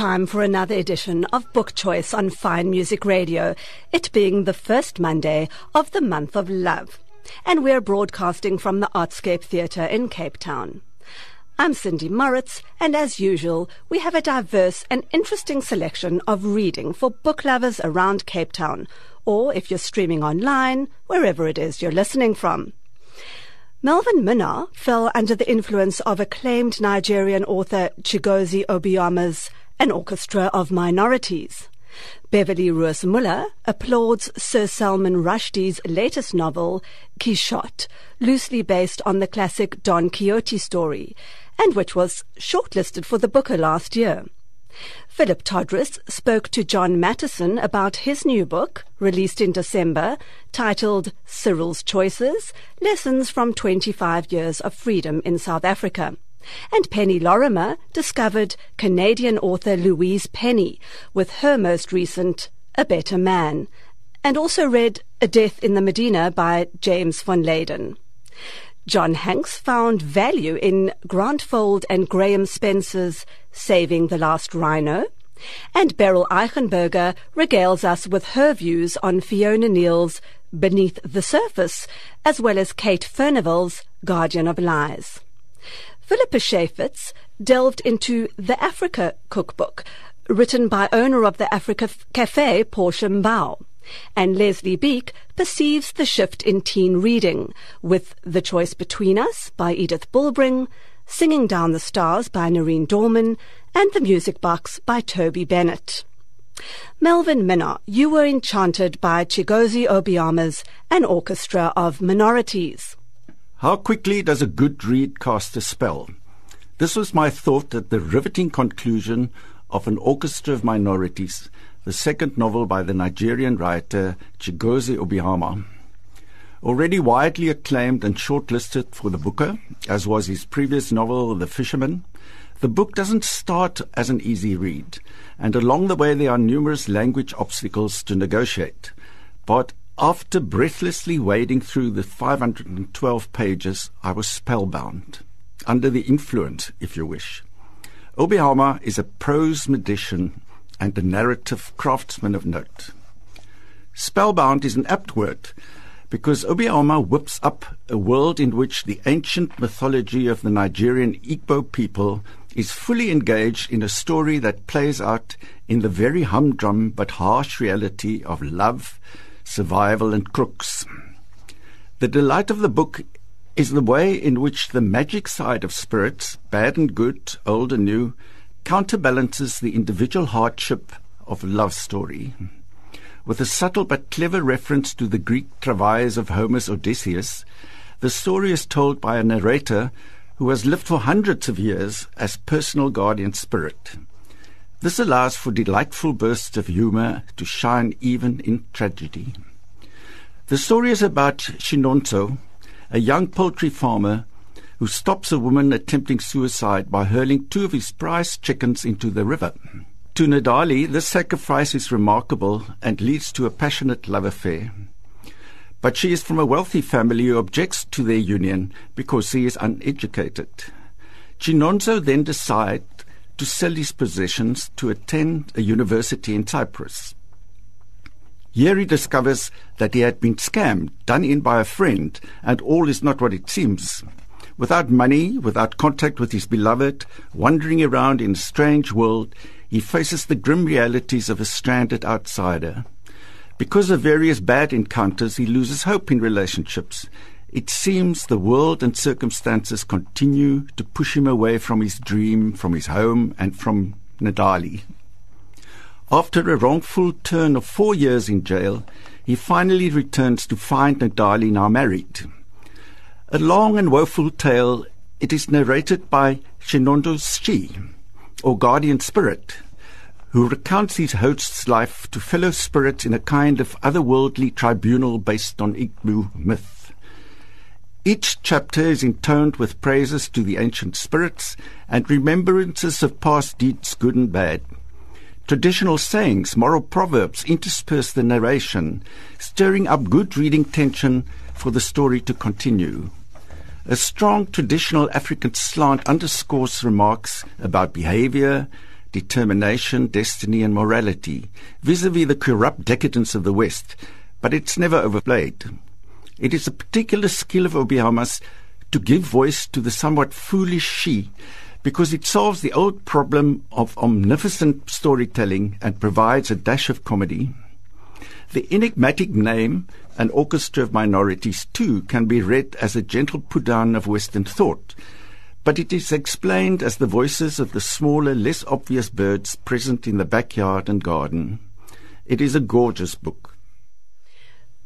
time for another edition of Book Choice on Fine Music Radio, it being the first Monday of the month of love. And we're broadcasting from the Artscape Theatre in Cape Town. I'm Cindy Moritz, and as usual, we have a diverse and interesting selection of reading for book lovers around Cape Town, or if you're streaming online, wherever it is you're listening from. Melvin Minar fell under the influence of acclaimed Nigerian author Chigozie Obioma's An Orchestra of Minorities. Beverly Ruiz-Muller applauds Sir Salman Rushdie's latest novel, Quichotte, loosely based on the classic Don Quixote story, and which was shortlisted for the Booker last year. Philip Todris spoke to John Matisonn about his new book, released in December, titled Cyril's Choices, Lessons from 25 Years of Freedom in South Africa. And Penny Lorimer discovered Canadian author Louise Penny with her most recent, A Better Man, and also read A Death in the Medina by James von Leyden. John Hanks found value in Grant Fowlds and Graham Spencer's Saving the Last Rhino, and Beryl Eichenberger regales us with her views on Fiona Neill's Beneath the Surface, as well as Kate Furnivall's Guardian of Lies. Philippa Shafitz delved into The Africa Cookbook, written by owner of the Africa Cafe, Portia Mbau. And Leslie Beek perceives the shift in teen reading with The Choice Between Us by Edith Bulbring, Singing Down the Stars by Noreen Dorman, and The Music Box by Toby Bennett. Melvin Minar, you were enchanted by Chigozie Obioma's An Orchestra of Minorities. How quickly does a good read cast a spell? This was my thought at the riveting conclusion of An Orchestra of Minorities, the second novel by the Nigerian writer Chigozie Obioma. Already widely acclaimed and shortlisted for the Booker, as was his previous novel, The Fisherman, the book doesn't start as an easy read, and along the way there are numerous language obstacles to negotiate. But after breathlessly wading through the 512 pages, I was spellbound, under the influence, if you wish. Obioma is a prose magician and a narrative craftsman of note. Spellbound is an apt word, because Obioma whips up a world in which the ancient mythology of the Nigerian Igbo people is fully engaged in a story that plays out in the very humdrum but harsh reality of love, survival and crooks. The delight of the book is the way in which the magic side of spirits, bad and good, old and new, counterbalances the individual hardship of a love story. With a subtle but clever reference to the Greek travails of Homer's Odysseus, the story is told by a narrator who has lived for hundreds of years as personal guardian spirit. This allows for delightful bursts of humor to shine even in tragedy. The story is about Shinonto, a young poultry farmer who stops a woman attempting suicide by hurling two of his prized chickens into the river. To Nadali, this sacrifice is remarkable and leads to a passionate love affair. But she is from a wealthy family who objects to their union because he is uneducated. Chinonzo then decides to sell his possessions to attend a university in Cyprus. Here he discovers that he had been scammed, done in by a friend, and all is not what it seems. Without money, without contact with his beloved, wandering around in a strange world, he faces the grim realities of a stranded outsider. Because of various bad encounters, he loses hope in relationships. It seems the world and circumstances continue to push him away from his dream, from his home, and from Nadali. After a wrongful turn of 4 years in jail, he finally returns to find Nadali now married. A long and woeful tale, it is narrated by Shinondo's Shi, or guardian spirit, who recounts his host's life to fellow spirits in a kind of otherworldly tribunal based on Igbo myth. Each chapter is intoned with praises to the ancient spirits and remembrances of past deeds, good and bad. Traditional sayings, moral proverbs intersperse the narration, stirring up good reading tension for the story to continue. A strong traditional African slant underscores remarks about behavior, determination, destiny and morality, vis-à-vis the corrupt decadence of the West, but it's never overplayed. It is a particular skill of Obioma's to give voice to the somewhat foolish she, because it solves the old problem of omnificent storytelling and provides a dash of comedy. The enigmatic name, An Orchestra of Minorities, too, can be read as a gentle put-down of Western thought, but it is explained as the voices of the smaller, less obvious birds present in the backyard and garden. It is a gorgeous book.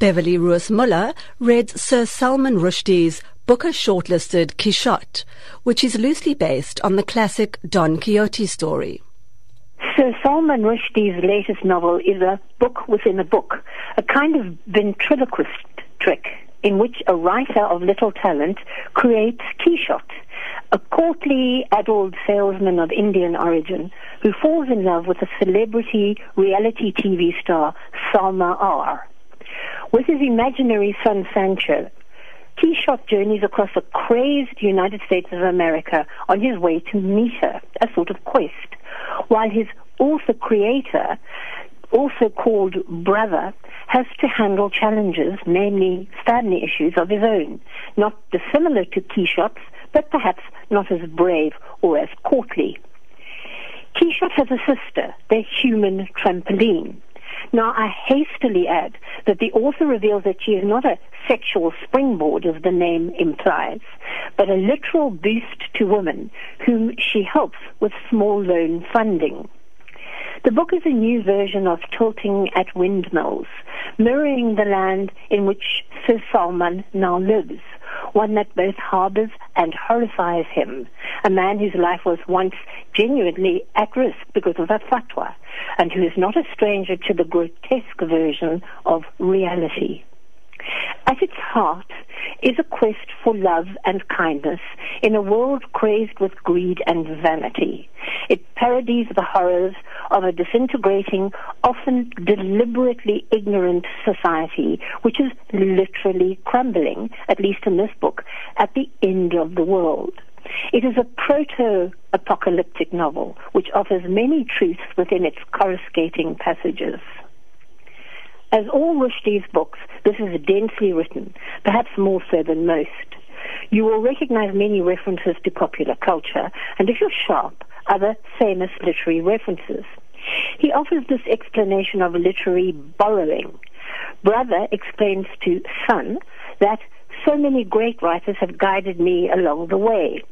Beverly Ruiz-Muller read Sir Salman Rushdie's Booker shortlisted Quichotte, which is loosely based on the classic Don Quixote story. Sir Salman Rushdie's latest novel is a book within a book, a kind of ventriloquist trick in which a writer of little talent creates Quichotte, a courtly, addled salesman of Indian origin who falls in love with a celebrity reality TV star, Salma R. With his imaginary son Sancho, Quichotte journeys across the crazed United States of America on his way to meet her, a sort of quest, while his author-creator, also called brother, has to handle challenges, namely family issues of his own, not dissimilar to Quixote's, but perhaps not as brave or as courtly. Quichotte has a sister, the human trampoline. Now, I hastily add that the author reveals that she is not a sexual springboard, as the name implies, but a literal boost to women whom she helps with small loan funding. The book is a new version of Tilting at Windmills, mirroring the land in which Sir Salman now lives, one that both harbors and horrifies him, a man whose life was once genuinely at risk because of a fatwa, and who is not a stranger to the grotesque version of reality. At its heart is a quest for love and kindness in a world crazed with greed and vanity. It parodies the horrors of a disintegrating, often deliberately ignorant society, which is literally crumbling, at least in this book, at the end of the world. It is a proto-apocalyptic novel, which offers many truths within its coruscating passages. As all Rushdie's books, this is densely written, perhaps more so than most. You will recognize many references to popular culture, and if you're sharp, other famous literary references. He offers this explanation of literary borrowing. Brother explains to son that so many great writers have guided me along the way.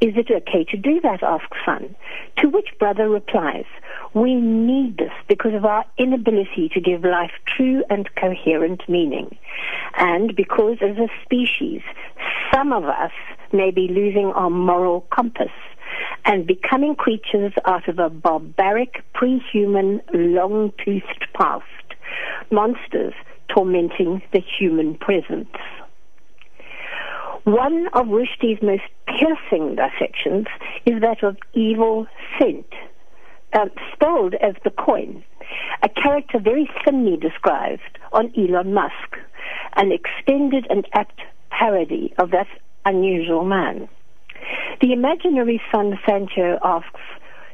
Is it okay to do that, asks son, to which brother replies, we need this because of our inability to give life true and coherent meaning, and because as a species, some of us may be losing our moral compass and becoming creatures out of a barbaric, pre-human, long-toothed past, monsters tormenting the human presence. One of Rushdie's most piercing dissections is that of evil scent, spelled as the coin, a character very thinly described on Elon Musk, an extended and apt parody of that unusual man. The imaginary son Sancho asks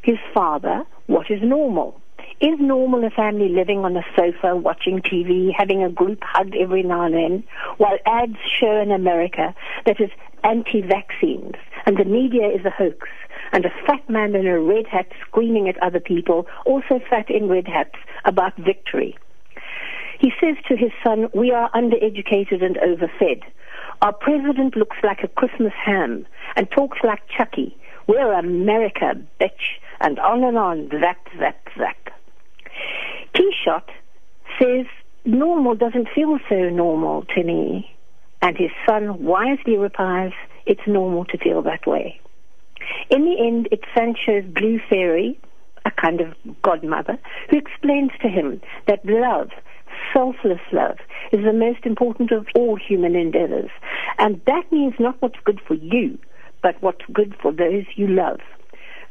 his father, what is normal? Is normal a family living on a sofa, watching TV, having a group hug every now and then, while ads show in America that is anti-vaccines, and the media is a hoax, and a fat man in a red hat screaming at other people, also fat in red hats, about victory? He says to his son, we are undereducated and overfed. Our president looks like a Christmas ham and talks like Chucky. We're America, bitch. And on, that. Quichotte says, normal doesn't feel so normal to me. And his son wisely replies, it's normal to feel that way. In the end, it's Sancho's blue fairy, a kind of godmother, who explains to him that love, selfless love, is the most important of all human endeavors. And that means not what's good for you, but what's good for those you love.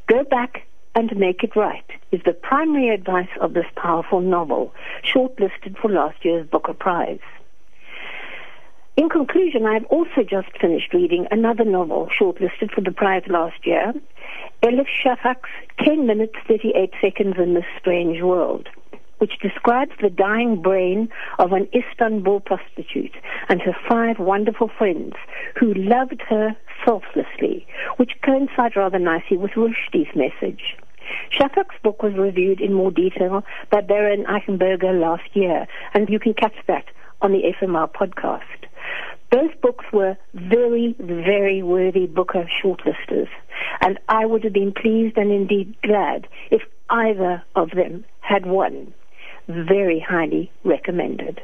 Go back and make it right is the primary advice of this powerful novel, shortlisted for last year's Booker Prize. In conclusion, I've also just finished reading another novel shortlisted for the prize last year, Elif Shafak's 10 Minutes, 38 Seconds in This Strange World, which describes the dying brain of an Istanbul prostitute and her 5 wonderful friends who loved her selflessly, which coincides rather nicely with Rushdie's message. Shafak's book was reviewed in more detail by Baron Eichenberger last year, and you can catch that on the FMR podcast. Both books were very, very worthy Booker shortlisters, and I would have been pleased and indeed glad if either of them had won. Very highly recommended.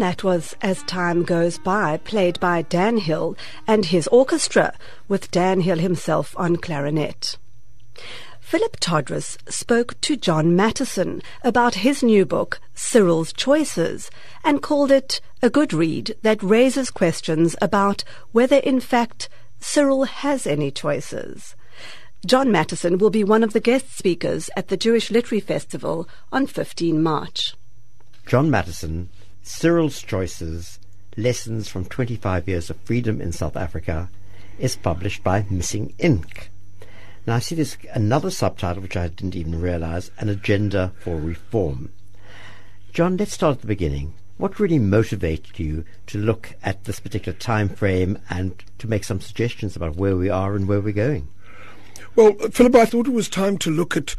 That was As Time Goes By, played by Dan Hill and his orchestra, with Dan Hill himself on clarinet. Philip Todress spoke to John Matisonn about his new book, Cyril's Choices, and called it a good read that raises questions about whether, in fact, Cyril has any choices. John Matisonn will be one of the guest speakers at the Jewish Literary Festival on 15 March. John Matisonn, Cyril's Choices, Lessons from 25 Years of Freedom in South Africa, is published by Missing Ink. Now I see there's another subtitle which I didn't even realize, An Agenda for Reform. John, let's start at the beginning. What really motivated you to look at this particular time frame and to make some suggestions about where we are and where we're going? Well, Philip, I thought it was time to look at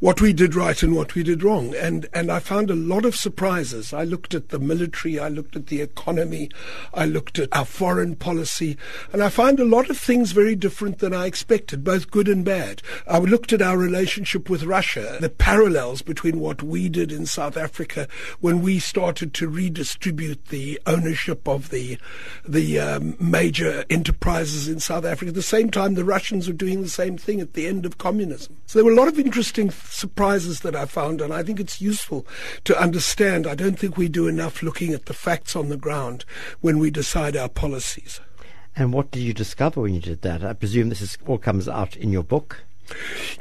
what we did right and what we did wrong. And I found a lot of surprises. I looked at the military, I looked at the economy, I looked at our foreign policy, and I found a lot of things very different than I expected, both good and bad. I looked at our relationship with Russia, the parallels between what we did in South Africa when we started to redistribute the ownership of the major enterprises in South Africa. At the same time, the Russians were doing the same thing at the end of communism. So there were a lot of interesting surprises that I found, and I think it's useful to understand. I don't think we do enough looking at the facts on the ground when we decide our policies. And what did you discover when you did that? I presume this all comes out in your book.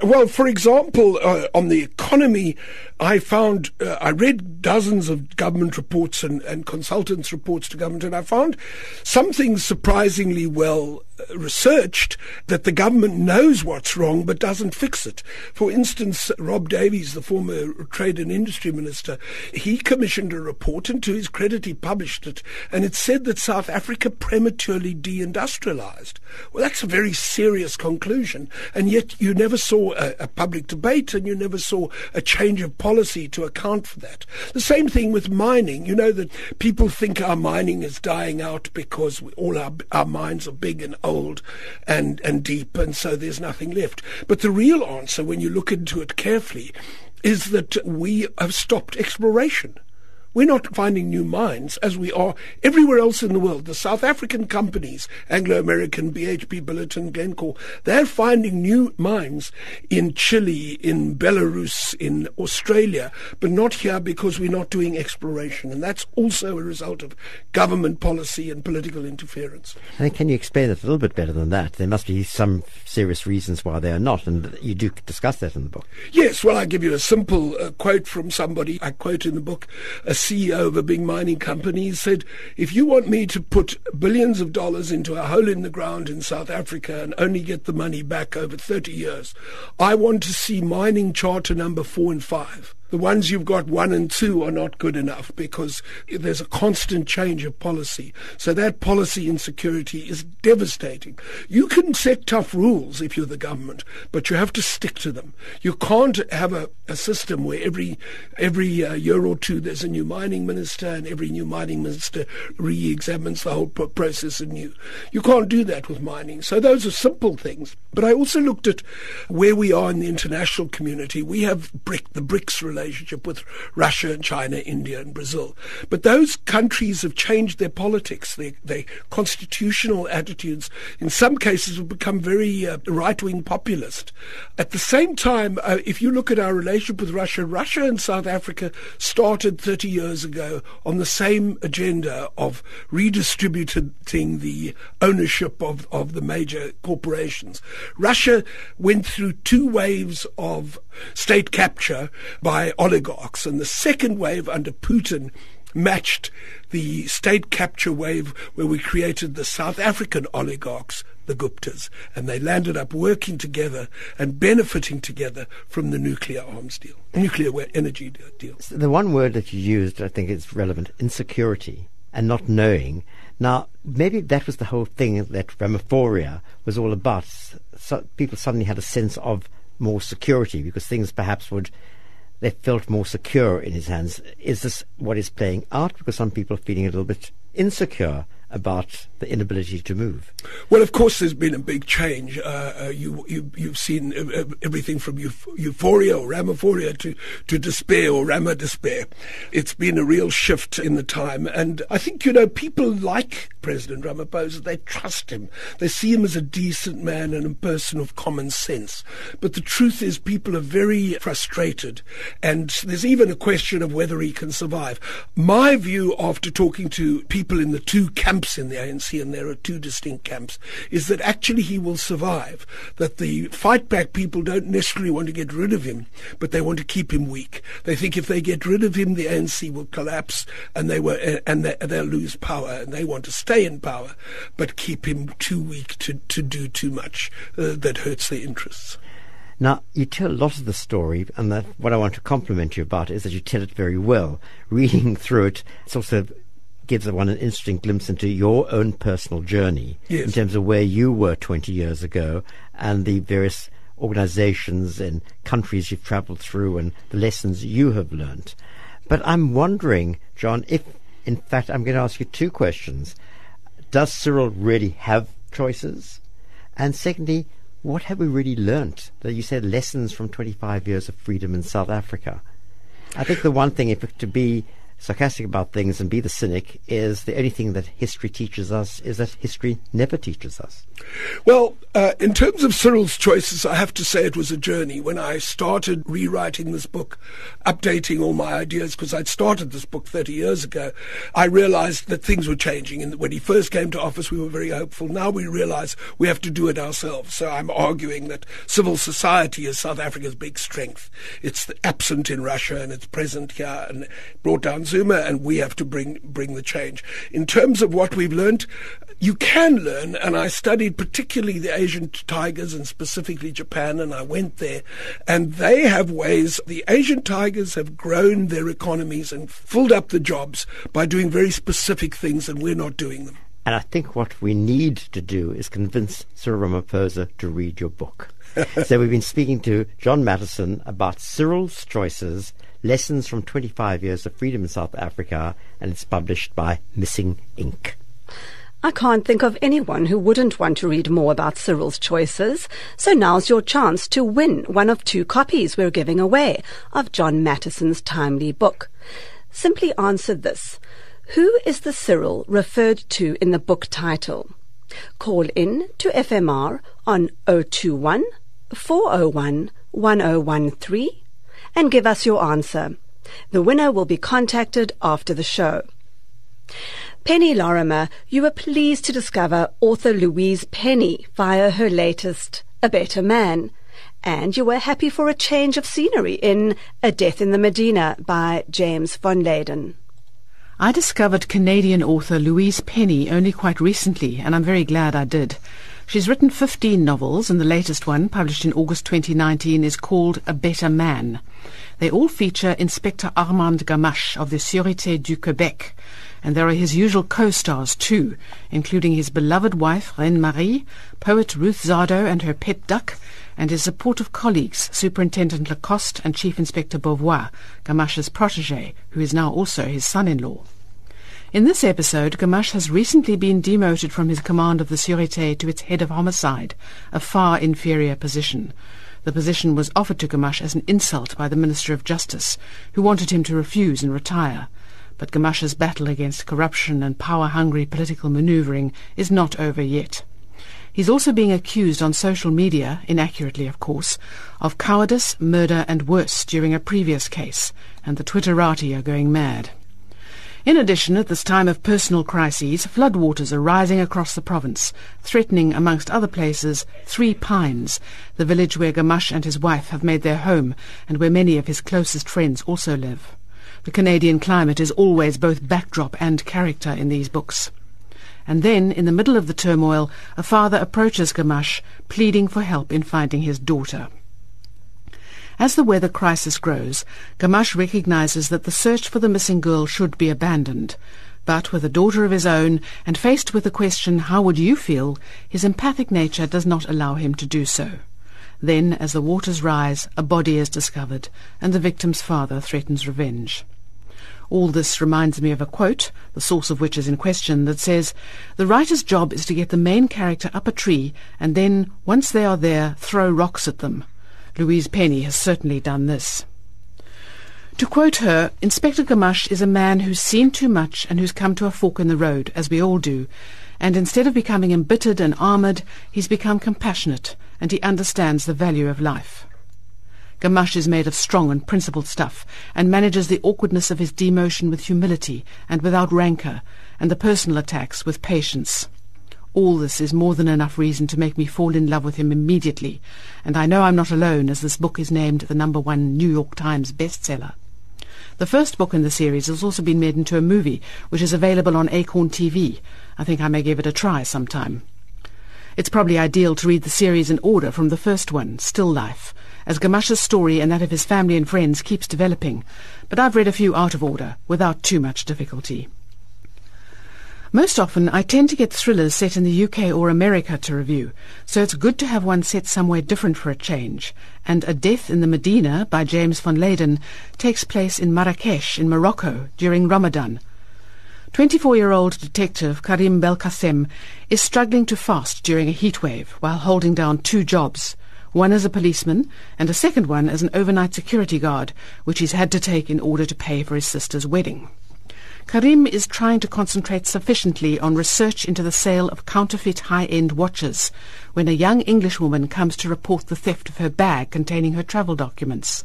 Well, for example, on the economy, I found, I read dozens of government reports and consultants' reports to government, and I found some things surprisingly well researched, that the government knows what's wrong but doesn't fix it. For instance, Rob Davies, the former Trade and Industry Minister, he commissioned a report, and to his credit he published it, and it said that South Africa prematurely deindustrialized. Well, that's a very serious conclusion, and yet you never saw a public debate, and you never saw a change of policy to account for that. The same thing with mining. You know that people think our mining is dying out because all our mines are big and old and deep, and so there's nothing left. But the real answer, when you look into it carefully, is that we have stopped exploration. We're not finding new mines as we are everywhere else in the world. The South African companies, Anglo-American, BHP, Billiton, Glencore, they're finding new mines in Chile, in Belarus, in Australia, but not here because we're not doing exploration. And that's also a result of government policy and political interference. And can you explain it a little bit better than that? There must be some serious reasons why they are not, and you do discuss that in the book. Yes, well, I give you a simple quote from somebody I quote in the book. A CEO of a big mining company said, if you want me to put billions of dollars into a hole in the ground in South Africa and only get the money back over 30 years, I want to see mining charter number 4 and 5. The ones you've got 1 and 2 are not good enough because there's a constant change of policy. So that policy insecurity is devastating. You can set tough rules if you're the government, but you have to stick to them. You can't have a system where every year or two there's a new mining minister and every new mining minister re-examines the whole process anew. You can't do that with mining. So those are simple things. But I also looked at where we are in the international community. We have the BRICS relationship with Russia and China, India and Brazil. But those countries have changed their politics. Their constitutional attitudes, in some cases, have become very right-wing populist. At the same time, if you look at our relationship with Russia, Russia and South Africa started 30 years ago on the same agenda of redistributing the ownership of the major corporations. Russia went through 2 waves of state capture by oligarchs, and the second wave under Putin matched the state capture wave where we created the South African oligarchs, the Guptas, and they landed up working together and benefiting together from the nuclear arms deal, nuclear energy deal. So the one word that you used, I think, is relevant: insecurity and not knowing. Now, maybe that was the whole thing that Ramaphoria was all about. So people suddenly had a sense of more security because things perhaps would. They felt more secure in his hands. Is this what is playing out? Because some people are feeling a little bit insecure about the inability to move. Well, of course, there's been a big change. You've seen everything from euphoria or Ramaphoria to despair or Rama despair. It's been a real shift in the time. And I think, you know, people like President Ramaphosa, they trust him. They see him as a decent man and a person of common sense. But the truth is people are very frustrated. And there's even a question of whether he can survive. My view, after talking to people in the 2 camps, in the ANC, and there are 2 distinct camps, is that actually he will survive, that the fight back people don't necessarily want to get rid of him, but they want to keep him weak. They think if they get rid of him, the ANC will collapse and they'll lose power, and they want to stay in power but keep him too weak to do too much that hurts their interests. Now, you tell a lot of the story, and that what I want to compliment you about is that you tell it very well. Reading through it, it's also gives one an interesting glimpse into your own personal journey. Yes. In terms of where you were 20 years ago and the various organizations and countries you've traveled through and the lessons you have learned. But I'm wondering, John, if, in fact, I'm going to ask you 2 questions. Does Cyril really have choices? And secondly, what have we really learnt? That you said lessons from 25 years of freedom in South Africa. I think the one thing, if it to be sarcastic about things and be the cynic is the only thing that history teaches us is that history never teaches us. Well, in terms of Cyril's Choices, I have to say it was a journey. When I started rewriting this book, updating all my ideas, because I'd started this book 30 years ago, I realized that things were changing. And when he first came to office, we were very hopeful. Now we realize we have to do it ourselves. So I'm arguing that civil society is South Africa's big strength. It's absent in Russia and it's present here and brought down Zuma, and we have to bring the change. In terms of what we've learned, you can learn, and I studied particularly the Asian tigers and specifically Japan, and I went there, and they have ways. The Asian tigers have grown their economies and filled up the jobs by doing very specific things, and we're not doing them. And I think what we need to do is convince Cyril Ramaphosa to read your book. So we've been speaking to John Matisonn about Cyril's Choices, Lessons from 25 Years of Freedom in South Africa, and it's published by Missing Inc. I can't think of anyone who wouldn't want to read more about Cyril's Choices, so now's your chance to win one of two copies we're giving away of John Matisonn's timely book. Simply answer this. Who is the Cyril referred to in the book title? Call in to FMR on 021 401 1013 and give us your answer. The winner will be contacted after the show. Penny Lorimer, you were pleased to discover author Louise Penny via her latest A Better Man, and you were happy for a change of scenery in A Death in the Medina by James von Leyden. I discovered Canadian author Louise Penny only quite recently, and I'm very glad I did. She's written 15 novels, and the latest one, published in August 2019, is called A Better Man. They all feature Inspector Armand Gamache of the Sûreté du Québec, and there are his usual co-stars too, including his beloved wife, Renée-Marie, poet Ruth Zardo and her pet duck, and his supportive colleagues, Superintendent Lacoste and Chief Inspector Beauvoir, Gamache's protégé, who is now also his son-in-law. In this episode, Gamache has recently been demoted from his command of the Sûreté to its head of homicide, a far inferior position. The position was offered to Gamache as an insult by the Minister of Justice, who wanted him to refuse and retire. But Gamache's battle against corruption and power-hungry political manoeuvring is not over yet. He's also being accused on social media, inaccurately of course, of cowardice, murder and worse during a previous case, and the Twitterati are going mad. In addition, at this time of personal crises, floodwaters are rising across the province, threatening, amongst other places, Three Pines, the village where Gamache and his wife have made their home and where many of his closest friends also live. The Canadian climate is always both backdrop and character in these books. And then, in the middle of the turmoil, a father approaches Gamache, pleading for help in finding his daughter. As the weather crisis grows, Gamache recognizes that the search for the missing girl should be abandoned. But with a daughter of his own, and faced with the question, how would you feel, his empathic nature does not allow him to do so. Then, as the waters rise, a body is discovered, and the victim's father threatens revenge. All this reminds me of a quote, the source of which is in question, that says, "The writer's job is to get the main character up a tree, and then, once they are there, throw rocks at them." Louise Penny has certainly done this. To quote her, Inspector Gamache is a man who's seen too much and who's come to a fork in the road, as we all do, and instead of becoming embittered and armoured, he's become compassionate, and he understands the value of life. Gamache is made of strong and principled stuff, and manages the awkwardness of his demotion with humility and without rancour, and the personal attacks with patience. All this is more than enough reason to make me fall in love with him immediately, and I know I'm not alone, as this book is named the #1 New York Times bestseller. The first book in the series has also been made into a movie, which is available on Acorn TV. I think I may give it a try sometime. It's probably ideal to read the series in order from the first one, Still Life, as Gamache's story and that of his family and friends keeps developing, but I've read a few out of order, without too much difficulty. Most often, I tend to get thrillers set in the UK or America to review, so it's good to have one set somewhere different for a change, and A Death in the Medina by James von Leyden takes place in Marrakesh in Morocco during Ramadan. 24-year-old detective Karim Belkacem is struggling to fast during a heatwave while holding down two jobs, one as a policeman and a second one as an overnight security guard, which he's had to take in order to pay for his sister's wedding. Karim is trying to concentrate sufficiently on research into the sale of counterfeit high-end watches when a young Englishwoman comes to report the theft of her bag containing her travel documents.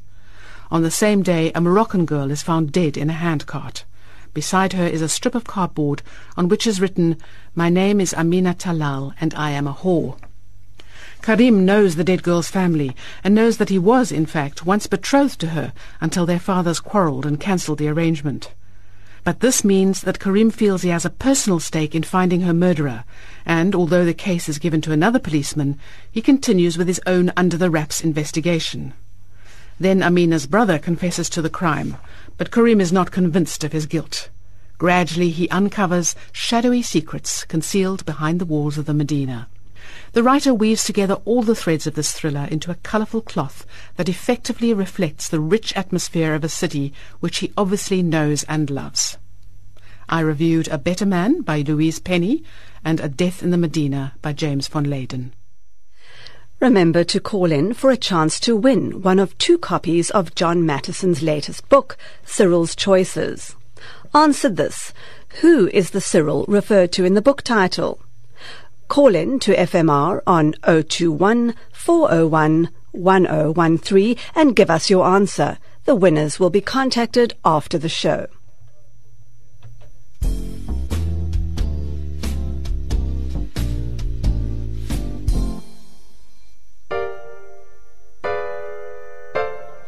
On the same day, a Moroccan girl is found dead in a handcart. Beside her is a strip of cardboard on which is written, "My name is Amina Talal and I am a whore." Karim knows the dead girl's family and knows that he was, in fact, once betrothed to her until their fathers quarrelled and cancelled the arrangement. But this means that Karim feels he has a personal stake in finding her murderer, and although the case is given to another policeman, he continues with his own under-the-wraps investigation. Then Amina's brother confesses to the crime, but Karim is not convinced of his guilt. Gradually he uncovers shadowy secrets concealed behind the walls of the Medina. The writer weaves together all the threads of this thriller into a colourful cloth that effectively reflects the rich atmosphere of a city which he obviously knows and loves. I reviewed A Better Man by Louise Penny and A Death in the Medina by James von Leyden. Remember to call in for a chance to win one of 2 copies of John Matisonn's latest book, Cyril's Choices. Answer this. Who is the Cyril referred to in the book title? Call in to FMR on 021 401 1013 and give us your answer. The winners will be contacted after the show.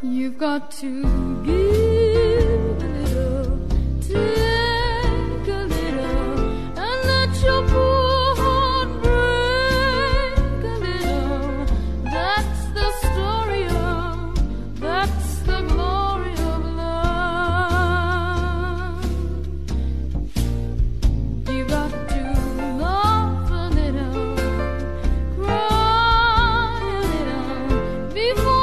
You've got to give a little, take a little, and let your poor heart break a little. That's the story of, that's the glory of love. You've got to laugh a little, cry a little, before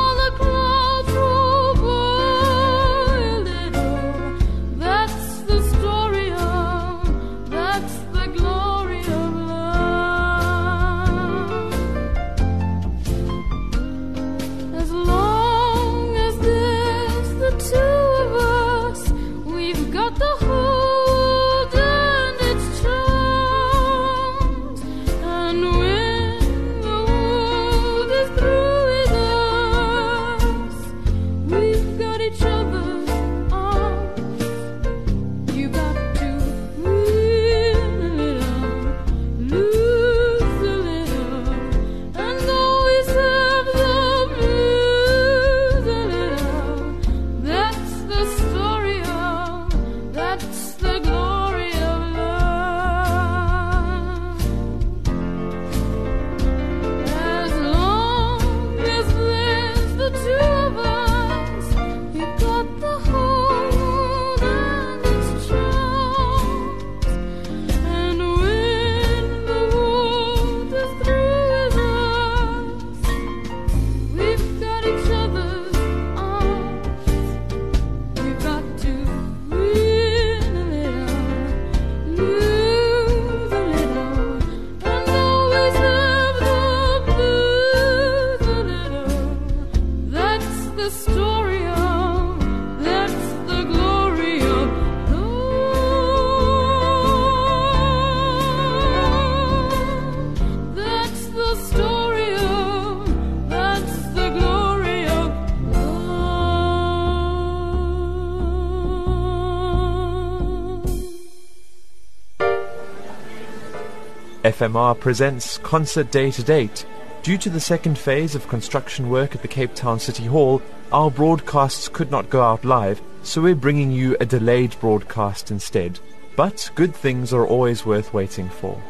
FMR presents Concert Day to Date. Due to the second phase of construction work at the Cape Town City Hall, our broadcasts could not go out live, so we're bringing you a delayed broadcast instead. But good things are always worth waiting for.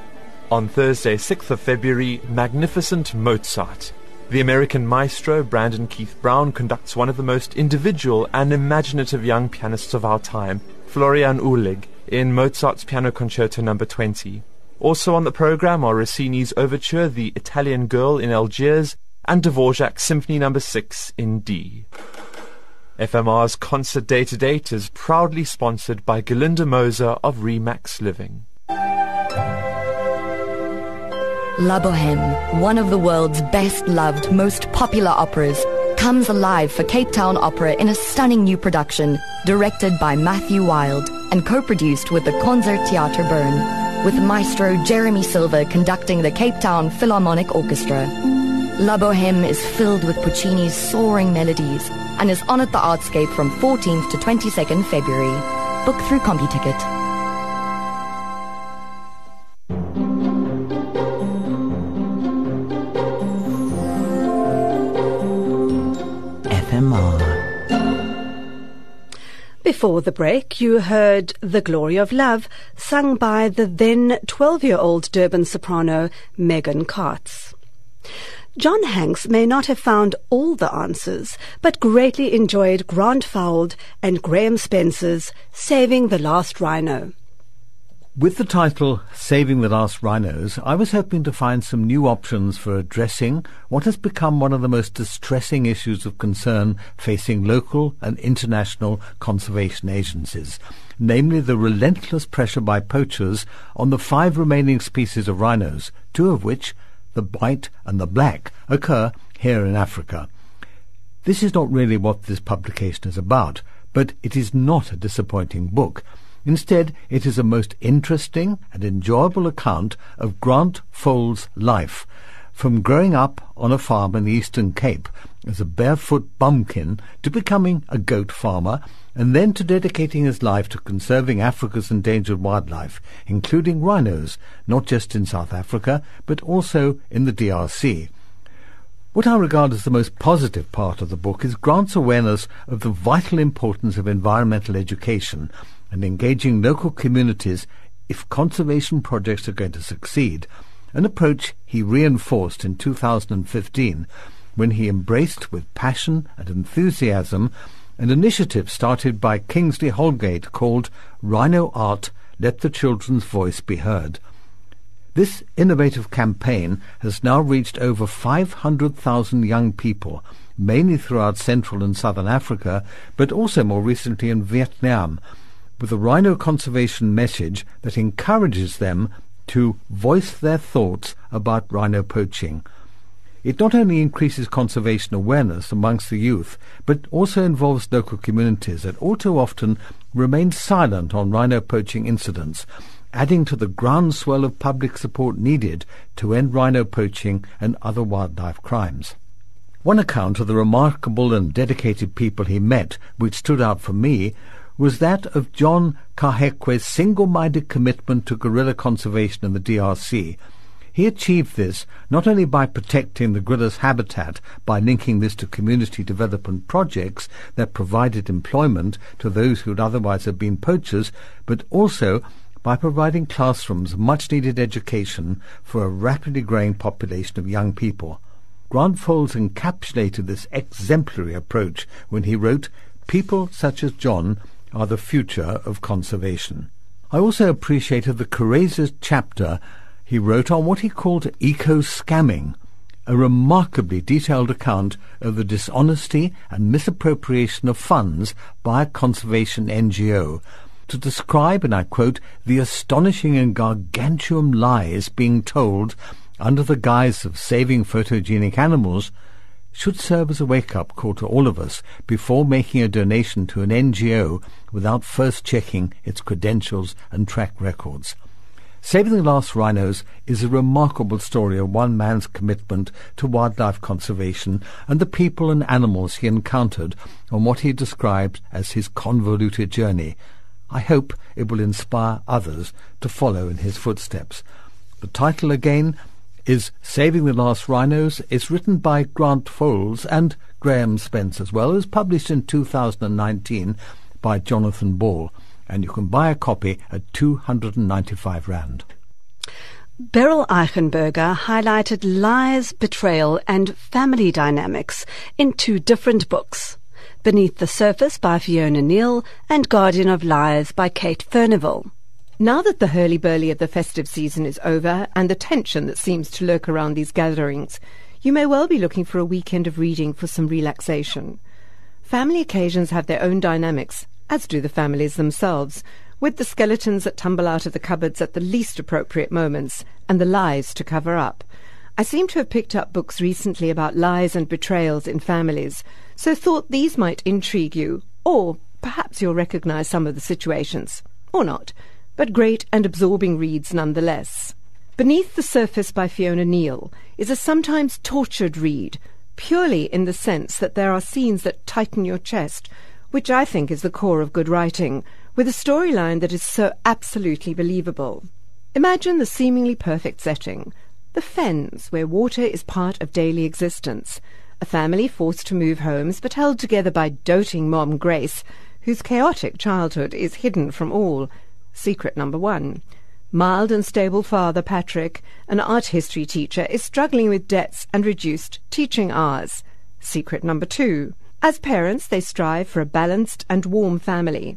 On Thursday, 6th of February, magnificent Mozart. The American maestro Brandon Keith Brown conducts one of the most individual and imaginative young pianists of our time, Florian Uhlig, in Mozart's Piano Concerto No. 20. Also on the program are Rossini's Overture, The Italian Girl in Algiers, and Dvorak's Symphony No. 6 in D. FMR's Concert Day to Date is proudly sponsored by Gelinda Moser of Remax Living. La Bohème, one of the world's best-loved, most popular operas, comes alive for Cape Town Opera in a stunning new production, directed by Matthew Wilde, and co-produced with the Concert Theatre Bern, with maestro Jeremy Silver conducting the Cape Town Philharmonic Orchestra. La Bohème is filled with Puccini's soaring melodies and is on at the Artscape from 14th to 22nd February. Book through CompuTicket. Before the break, you heard The Glory of Love, sung by the then 12-year-old Durban soprano Megan Katz. John Hanks may not have found all the answers, but greatly enjoyed Grant Fowlds and Graham Spencer's Saving the Last Rhino. With the title Saving the Last Rhinos, I was hoping to find some new options for addressing what has become one of the most distressing issues of concern facing local and international conservation agencies, namely the relentless pressure by poachers on the 5 remaining species of rhinos, 2 of which, the white and the black, occur here in Africa. This is not really what this publication is about, but it is not a disappointing book. Instead, it is a most interesting and enjoyable account of Grant Fowlds' life, from growing up on a farm in the Eastern Cape as a barefoot bumpkin to becoming a goat farmer, and then to dedicating his life to conserving Africa's endangered wildlife, including rhinos, not just in South Africa, but also in the DRC. What I regard as the most positive part of the book is Grant's awareness of the vital importance of environmental education and engaging local communities if conservation projects are going to succeed, an approach he reinforced in 2015 when he embraced with passion and enthusiasm an initiative started by Kingsley Holgate called Rhino Art, Let the Children's Voice Be Heard. This innovative campaign has now reached over 500,000 young people, mainly throughout Central and Southern Africa, but also more recently in Vietnam, with a rhino conservation message that encourages them to voice their thoughts about rhino poaching. It not only increases conservation awareness amongst the youth, but also involves local communities that all too often remain silent on rhino poaching incidents, adding to the groundswell of public support needed to end rhino poaching and other wildlife crimes. One account of the remarkable and dedicated people he met, which stood out for me, was that of John Kahekwe's single-minded commitment to gorilla conservation in the DRC. He achieved this not only by protecting the gorilla's habitat, by linking this to community development projects that provided employment to those who would otherwise have been poachers, but also by providing classrooms of much-needed education for a rapidly growing population of young people. Grant Fowlds encapsulated this exemplary approach when he wrote, "People such as John are the future of conservation." I also appreciated the courageous chapter he wrote on what he called eco-scamming, a remarkably detailed account of the dishonesty and misappropriation of funds by a conservation NGO, to describe, and I quote, the astonishing and gargantuan lies being told under the guise of saving photogenic animals, should serve as a wake-up call to all of us before making a donation to an NGO without first checking its credentials and track records. Saving the Last Rhinos is a remarkable story of one man's commitment to wildlife conservation and the people and animals he encountered on what he described as his convoluted journey. I hope it will inspire others to follow in his footsteps. The title again is Saving the Last Rhinos. It's written by Grant Fowlds and Graham Spence as well. It was published in 2019 by Jonathan Ball, and you can buy a copy at R295. Beryl Eichenberger highlighted lies, betrayal and family dynamics in 2 different books, Beneath the Surface by Fiona Neill and Guardian of Lies by Kate Furnivall. Now that the hurly-burly of the festive season is over and the tension that seems to lurk around these gatherings, you may well be looking for a weekend of reading for some relaxation. Family occasions have their own dynamics, as do the families themselves, with the skeletons that tumble out of the cupboards at the least appropriate moments and the lies to cover up. I seem to have picked up books recently about lies and betrayals in families, so thought these might intrigue you, or perhaps you'll recognize some of the situations. or not, but great and absorbing reads nonetheless. Beneath the Surface by Fiona Neill is a sometimes tortured read, purely in the sense that there are scenes that tighten your chest, which I think is the core of good writing, with a storyline that is so absolutely believable. Imagine the seemingly perfect setting, the fens where water is part of daily existence, a family forced to move homes but held together by doting Mom Grace, whose chaotic childhood is hidden from all, secret number one. Mild and stable father Patrick, an art history teacher, is struggling with debts and reduced teaching hours, secret number two. As parents, they strive for a balanced and warm family.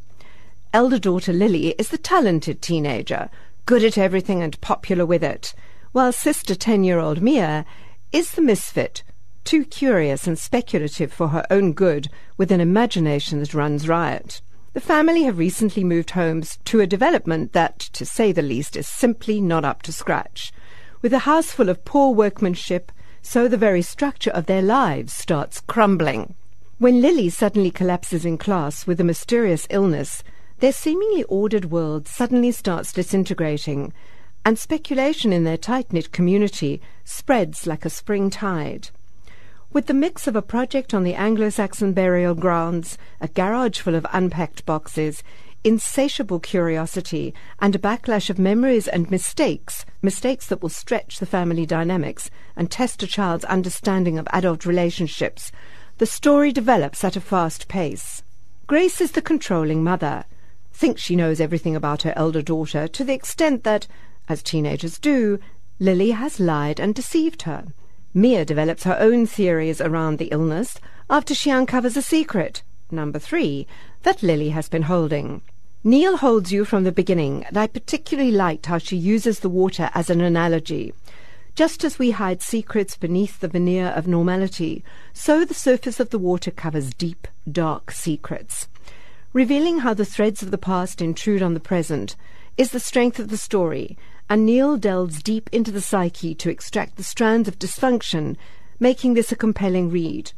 Elder daughter Lily is the talented teenager, good at everything and popular with it, while sister 10-year-old Mia is the misfit, too curious and speculative for her own good, with an imagination that runs riot. The family have recently moved homes to a development that, to say the least, is simply not up to scratch. With a house full of poor workmanship, so the very structure of their lives starts crumbling. When Lily suddenly collapses in class with a mysterious illness, their seemingly ordered world suddenly starts disintegrating, and speculation in their tight-knit community spreads like a spring tide. With the mix of a project on the Anglo-Saxon burial grounds, a garage full of unpacked boxes, insatiable curiosity, and a backlash of memories and mistakes that will stretch the family dynamics and test a child's understanding of adult relationships, the story develops at a fast pace. Grace is the controlling mother, thinks she knows everything about her elder daughter to the extent that, as teenagers do, Lily has lied and deceived her. Mia develops her own theories around the illness after she uncovers a secret, number three, that Lily has been holding. Neil holds you from the beginning, and I particularly liked how she uses the water as an analogy. Just as we hide secrets beneath the veneer of normality, so the surface of the water covers deep, dark secrets. Revealing how the threads of the past intrude on the present is the strength of the story, and Neil delves deep into the psyche to extract the strands of dysfunction, making this a compelling read.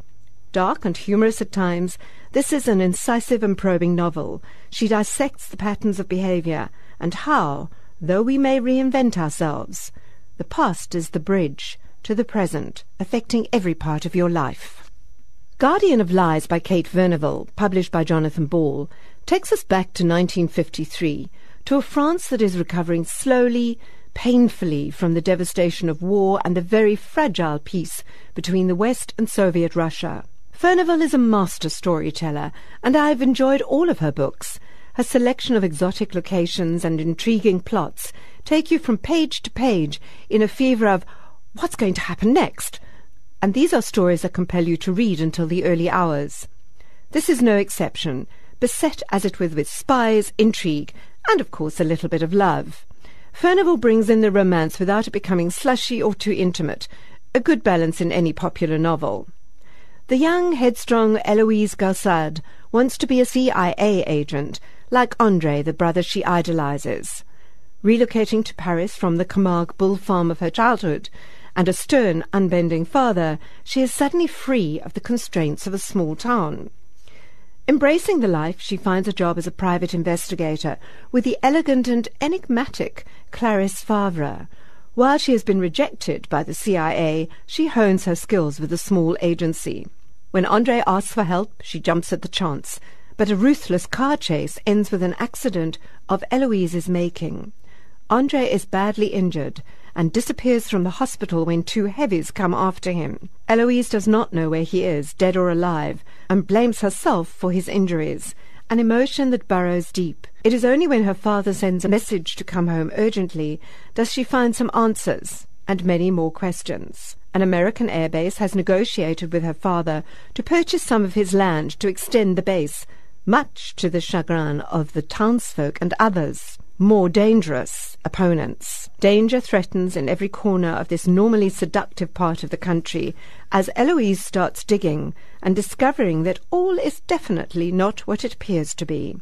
Dark and humorous at times, this is an incisive and probing novel. She dissects the patterns of behavior and how, though we may reinvent ourselves, the past is the bridge to the present, affecting every part of your life. Guardian of Lies by Kate Furnivall, published by Jonathan Ball, takes us back to 1953, to a France that is recovering slowly, painfully from the devastation of war and the very fragile peace between the West and Soviet Russia. Furnivall is a master storyteller, and I've enjoyed all of her books. Her selection of exotic locations and intriguing plots take you from page to page in a fever of what's going to happen next, and these are stories that compel you to read until the early hours. This is no exception, beset as it was with spies, intrigue, and of course a little bit of love. Furnivall brings in the romance without it becoming slushy or too intimate, a good balance in any popular novel. The young, headstrong Eloise Galsad wants to be a CIA agent, like André, the brother she idolizes. Relocating to Paris from the Camargue bull farm of her childhood and a stern, unbending father, she is suddenly free of the constraints of a small town. Embracing the life, she finds a job as a private investigator with the elegant and enigmatic Clarisse Favre. While she has been rejected by the CIA, she hones her skills with a small agency. When André asks for help, she jumps at the chance, but a ruthless car chase ends with an accident of Eloise's making. André is badly injured and disappears from the hospital when two heavies come after him. Eloise does not know where he is, dead or alive, and blames herself for his injuries, an emotion that burrows deep. It is only when her father sends a message to come home urgently does she find some answers and many more questions. An American airbase has negotiated with her father to purchase some of his land to extend the base, much to the chagrin of the townsfolk and others, more dangerous opponents. Danger threatens in every corner of this normally seductive part of the country as Eloise starts digging and discovering that all is definitely not what it appears to be.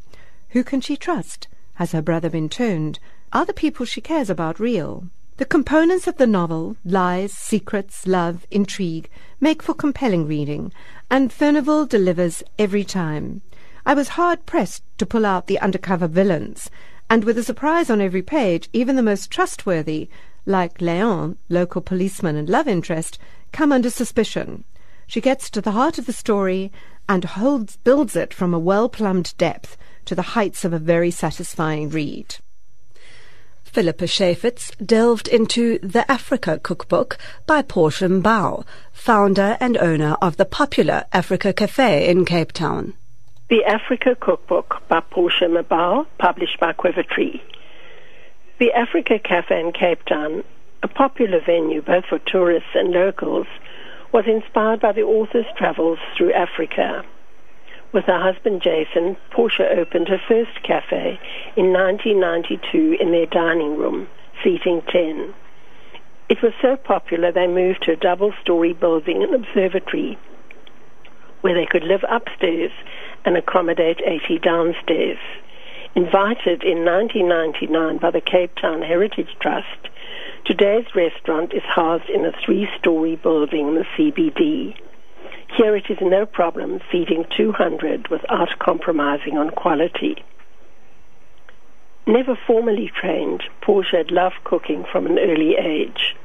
Who can she trust? Has her brother been turned? Are the people she cares about real? The components of the novel, lies, secrets, love, intrigue, make for compelling reading, and Furnivall delivers every time. I was hard-pressed to pull out the undercover villains, and with a surprise on every page, even the most trustworthy, like Leon, local policeman and love interest, come under suspicion. She gets to the heart of the story and builds it from a well-plumbed depth to the heights of a very satisfying read. Philippa Shafitz delved into The Africa Cookbook by Portia Mbau, founder and owner of the popular Africa Cafe in Cape Town. The Africa Cookbook by Portia Mbau, published by Quiver Tree. The Africa Cafe in Cape Town, a popular venue both for tourists and locals, was inspired by the author's travels through Africa. With her husband Jason, Portia opened her first cafe in 1992 in their dining room, seating 10. It was so popular they moved to a double-story building and observatory where they could live upstairs and accommodate 80 downstairs. Invited in 1999 by the Cape Town Heritage Trust, today's restaurant is housed in a 3-story building in the CBD. Here it is no problem feeding 200 without compromising on quality. Never formally trained, Portia had loved cooking from an early age.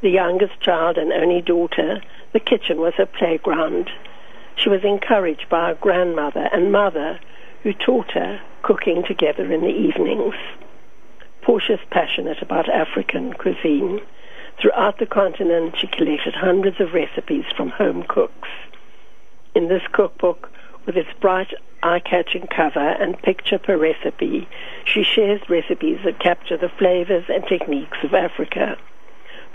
The youngest child and only daughter, the kitchen was her playground. She was encouraged by her grandmother and mother, who taught her, cooking together in the evenings. Portia's passionate about African cuisine. Throughout the continent, she collected hundreds of recipes from home cooks. In this cookbook, with its bright, eye-catching cover and picture per recipe, she shares recipes that capture the flavors and techniques of Africa.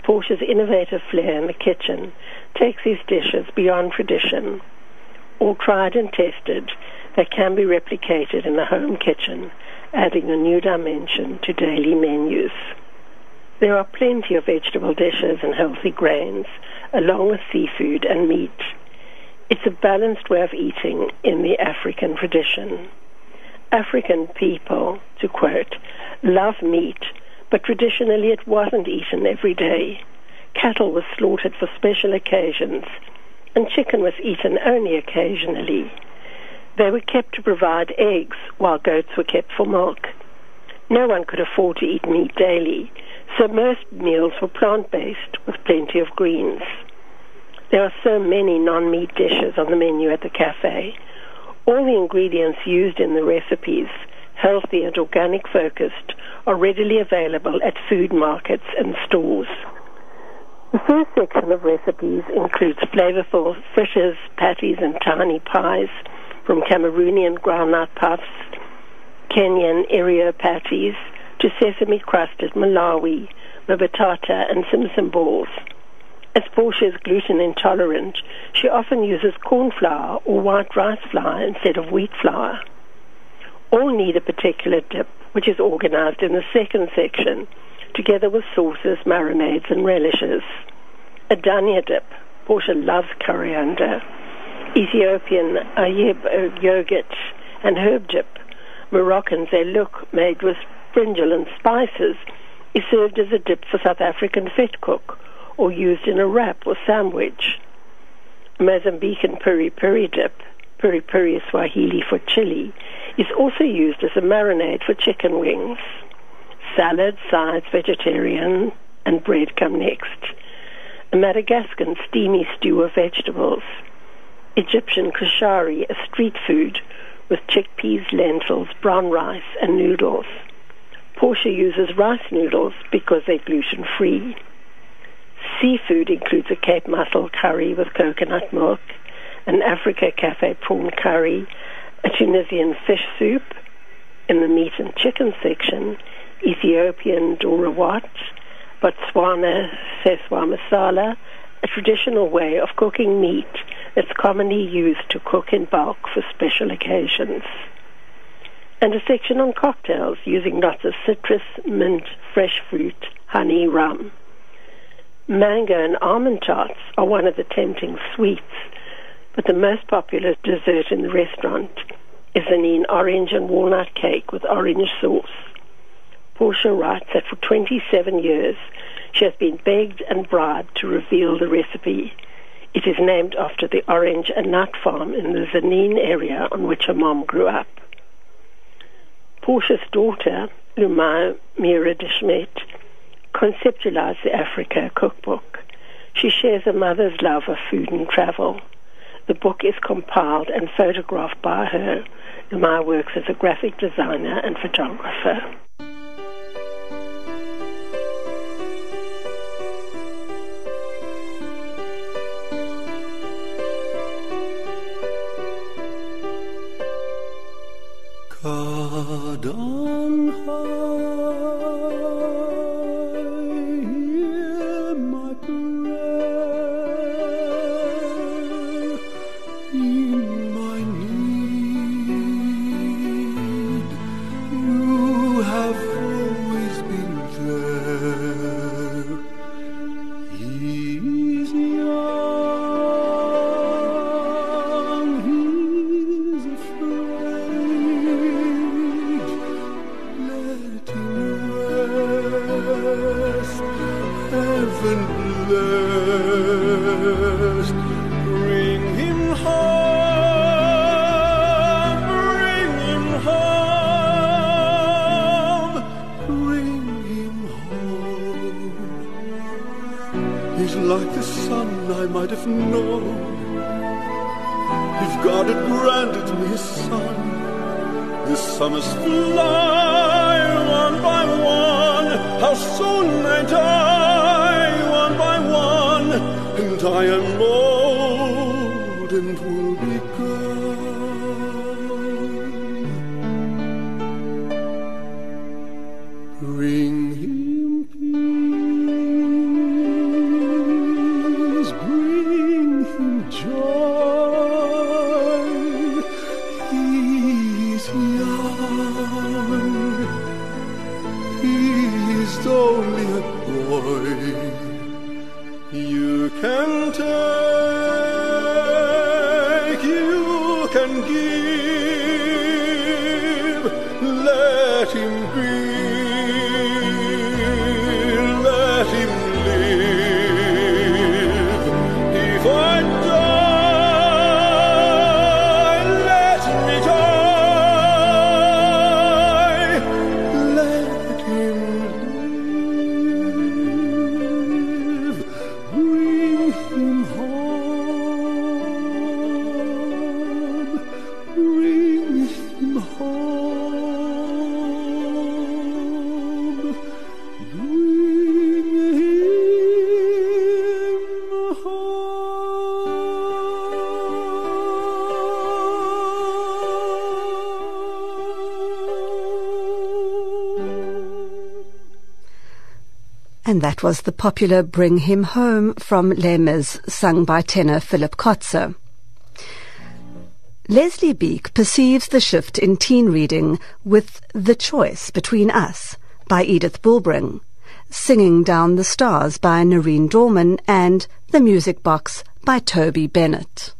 Portia's innovative flair in the kitchen takes these dishes beyond tradition. All tried and tested, they can be replicated in the home kitchen, adding a new dimension to daily menus. There are plenty of vegetable dishes and healthy grains, along with seafood and meat. It's a balanced way of eating in the African tradition. African people, to quote, love meat, but traditionally it wasn't eaten every day. Cattle was slaughtered for special occasions, and chicken was eaten only occasionally. They were kept to provide eggs, while goats were kept for milk. No one could afford to eat meat daily, so most meals were plant-based with plenty of greens. There are so many non-meat dishes on the menu at the cafe. All the ingredients used in the recipes, healthy and organic-focused, are readily available at food markets and stores. The first section of recipes includes flavorful fritters, patties, and tiny pies from Cameroonian groundnut puffs, Kenyan erio patties, to sesame-crusted Malawi, mbatata, and Simpson balls. As Portia is gluten intolerant, she often uses corn flour or white rice flour instead of wheat flour. All need a particular dip, which is organized in the second section, together with sauces, marinades, and relishes. A dhania dip, Portia loves coriander, Ethiopian ayeb yogurt, and herb dip, Moroccan zelouk made with brinjal and spices, is served as a dip for South African fete cook or used in a wrap or sandwich. Mozambican piri-piri dip, piri-piri is Swahili for chili, is also used as a marinade for chicken wings. Salad, sides, vegetarian, and bread come next. A Madagascan steamy stew of vegetables. Egyptian kashari, a street food with chickpeas, lentils, brown rice, and noodles. Portia uses rice noodles because they're gluten-free. Seafood includes a Cape mussel curry with coconut milk, an Africa Cafe prawn curry, a Tunisian fish soup. In the meat and chicken section, Ethiopian dorawat, Botswana seswa masala, a traditional way of cooking meat that's commonly used to cook in bulk for special occasions. And a section on cocktails using lots of citrus, mint, fresh fruit, honey, rum. Mango and almond tarts are one of the tempting sweets, but the most popular dessert in the restaurant is the Neen orange and walnut cake with orange sauce. Portia writes that for 27 years she has been begged and bribed to reveal the recipe. It is named after the orange and nut farm in the Zanine area on which her mom grew up. Portia's daughter, Luma Mira de Schmidt conceptualized the Africa Cookbook. She shares a mother's love of food and travel. The book is compiled and photographed by her. Luma works as a graphic designer and photographer. Don high, hear my prayer, in my need, you have always been there. He's young, he's afraid. Heaven blessed, bring him home, bring him home, bring him home. He's like the son I might have known, if God had granted me a son. The summers fly one by one, how soon they die. And I am old and will be gone. Bring him peace, bring him joy. He is young, he is only a boy. Can take, you can give, let him be, let him live. If I die, let me die, let him live. And that was the popular Bring Him Home from Les Mis, sung by tenor Philip Kotzer. Leslie Beek perceives the shift in teen reading with The Choice Between Us by Edith Bulbring, Singing Down the Stars by Noreen Dorman, and The Music Box by Toby Bennett.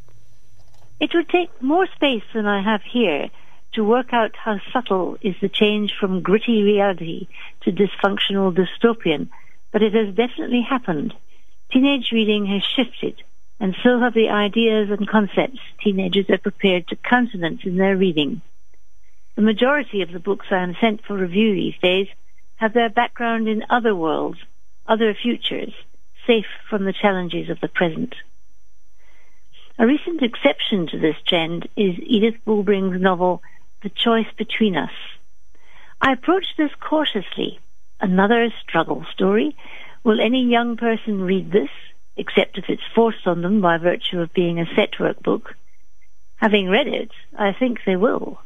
It would take more space than I have here to work out how subtle is the change from gritty reality to dysfunctional dystopian, but it has definitely happened. Teenage reading has shifted, and so have the ideas and concepts teenagers are prepared to countenance in their reading. The majority of the books I am sent for review these days have their background in other worlds, other futures, safe from the challenges of the present. A recent exception to this trend is Edith Bulbring's novel, The Choice Between Us. I approach this cautiously. Another struggle story. Will any young person read this, except if it's forced on them by virtue of being a set work book? Having read it, I think they will.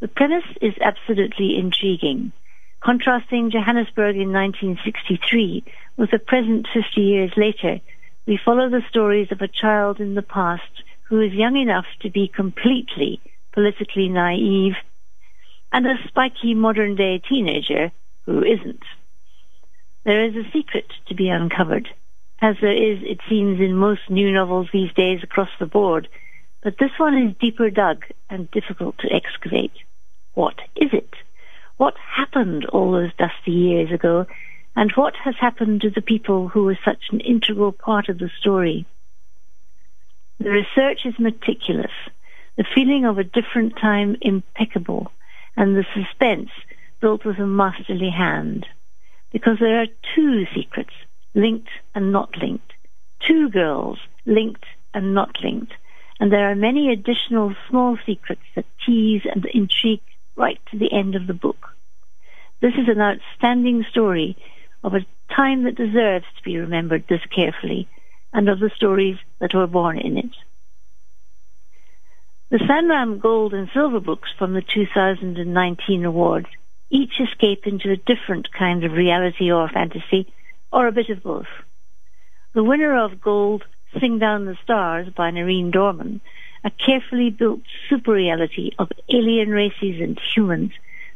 The premise is absolutely intriguing, contrasting Johannesburg in 1963 with the present 50 years later. We follow the stories of a child in the past who is young enough to be completely politically naive, and a spiky modern-day teenager who isn't. There is a secret to be uncovered, as there is, it seems, in most new novels these days across the board, but this one is deeper dug and difficult to excavate. What is it? What happened all those dusty years ago, and what has happened to the people who were such an integral part of the story? The research is meticulous, the feeling of a different time impeccable, and the suspense, built with a masterly hand, because there are two secrets, linked and not linked, two girls, linked and not linked, and there are many additional small secrets that tease and intrigue right to the end of the book. This is an outstanding story of a time that deserves to be remembered this carefully, and of the stories that were born in it. The Sanram Gold and Silver books from the 2019 awards each escape into a different kind of reality or fantasy, or a bit of both. The winner of Gold, Sing Down the Stars by Noreen Dorman, a carefully built super-reality of alien races and humans,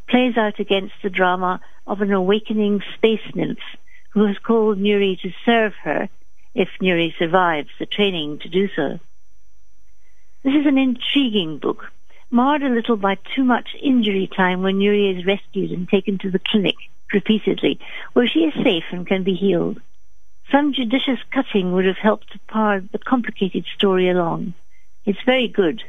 plays out against the drama of an awakening space nymph who has called Nuri to serve her if Nuri survives the training to do so. This is an intriguing book, marred a little by too much injury time when Nuri is rescued and taken to the clinic repeatedly, where she is safe and can be healed. Some judicious cutting would have helped to par the complicated story along. It's very good.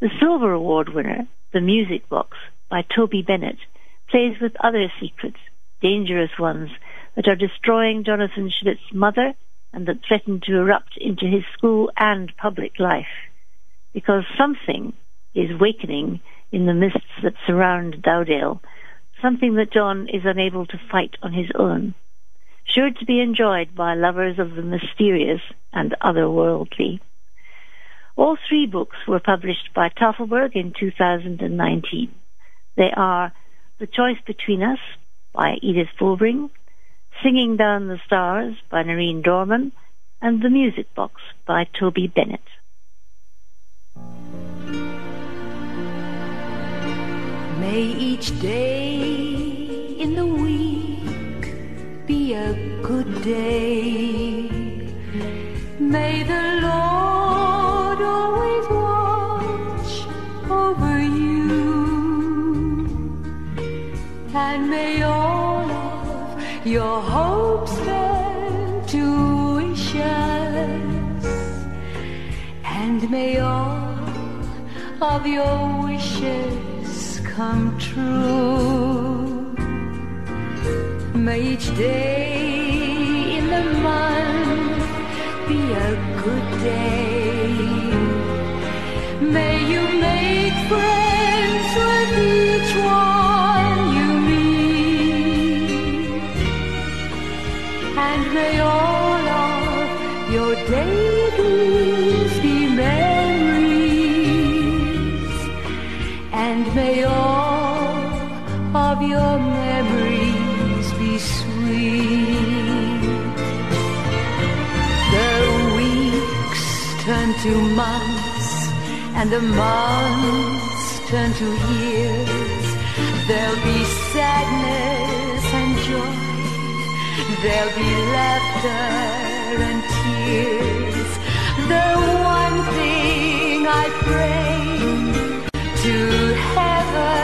The Silver Award winner, The Music Box, by Toby Bennett, plays with other secrets, dangerous ones, that are destroying Jonathan Schmidt's mother and that threaten to erupt into his school and public life, because something is wakening in the mists that surround Dowdale, something that John is unable to fight on his own. Sure to be enjoyed by lovers of the mysterious and otherworldly. All three books were published by Tafelberg in 2019. They are The Choice Between Us by Edith Bulbring, Singing Down the Stars by Noreen Dorman, and The Music Box by Toby Bennett. May each day in the week be a good day. May the Lord always watch over you, and may all of your hopes turn to wishes, and may all of your wishes come true. May each day in the month be a good day. May you make friends with each one you meet, and may all of your daydreams be memories, and may all your memories be sweet. The weeks turn to months, and the months turn to years. There'll be sadness and joy, there'll be laughter and tears. The one thing I pray to heaven,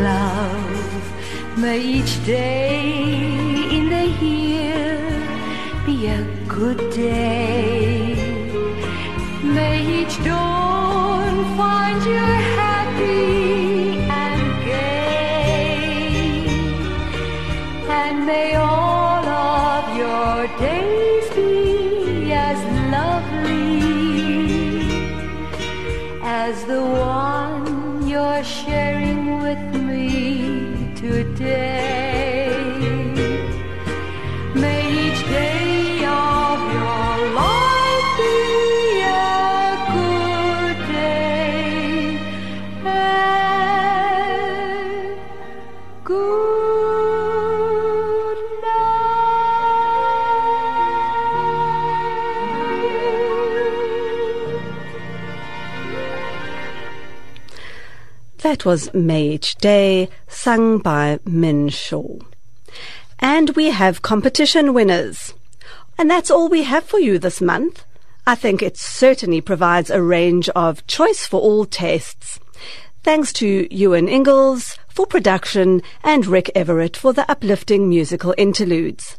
love. May each day in the year be a good day. May each dawn find you happy and gay, and may all of your days be as lovely as the one you're sharing with me today. May each day of your life be a good day, and good night. That was May Each Day, sung by Min Shaw. And we have competition winners. And that's all we have for you this month. I think it certainly provides a range of choice for all tastes. Thanks to Ewan Ingalls for production and Rick Everett for the uplifting musical interludes.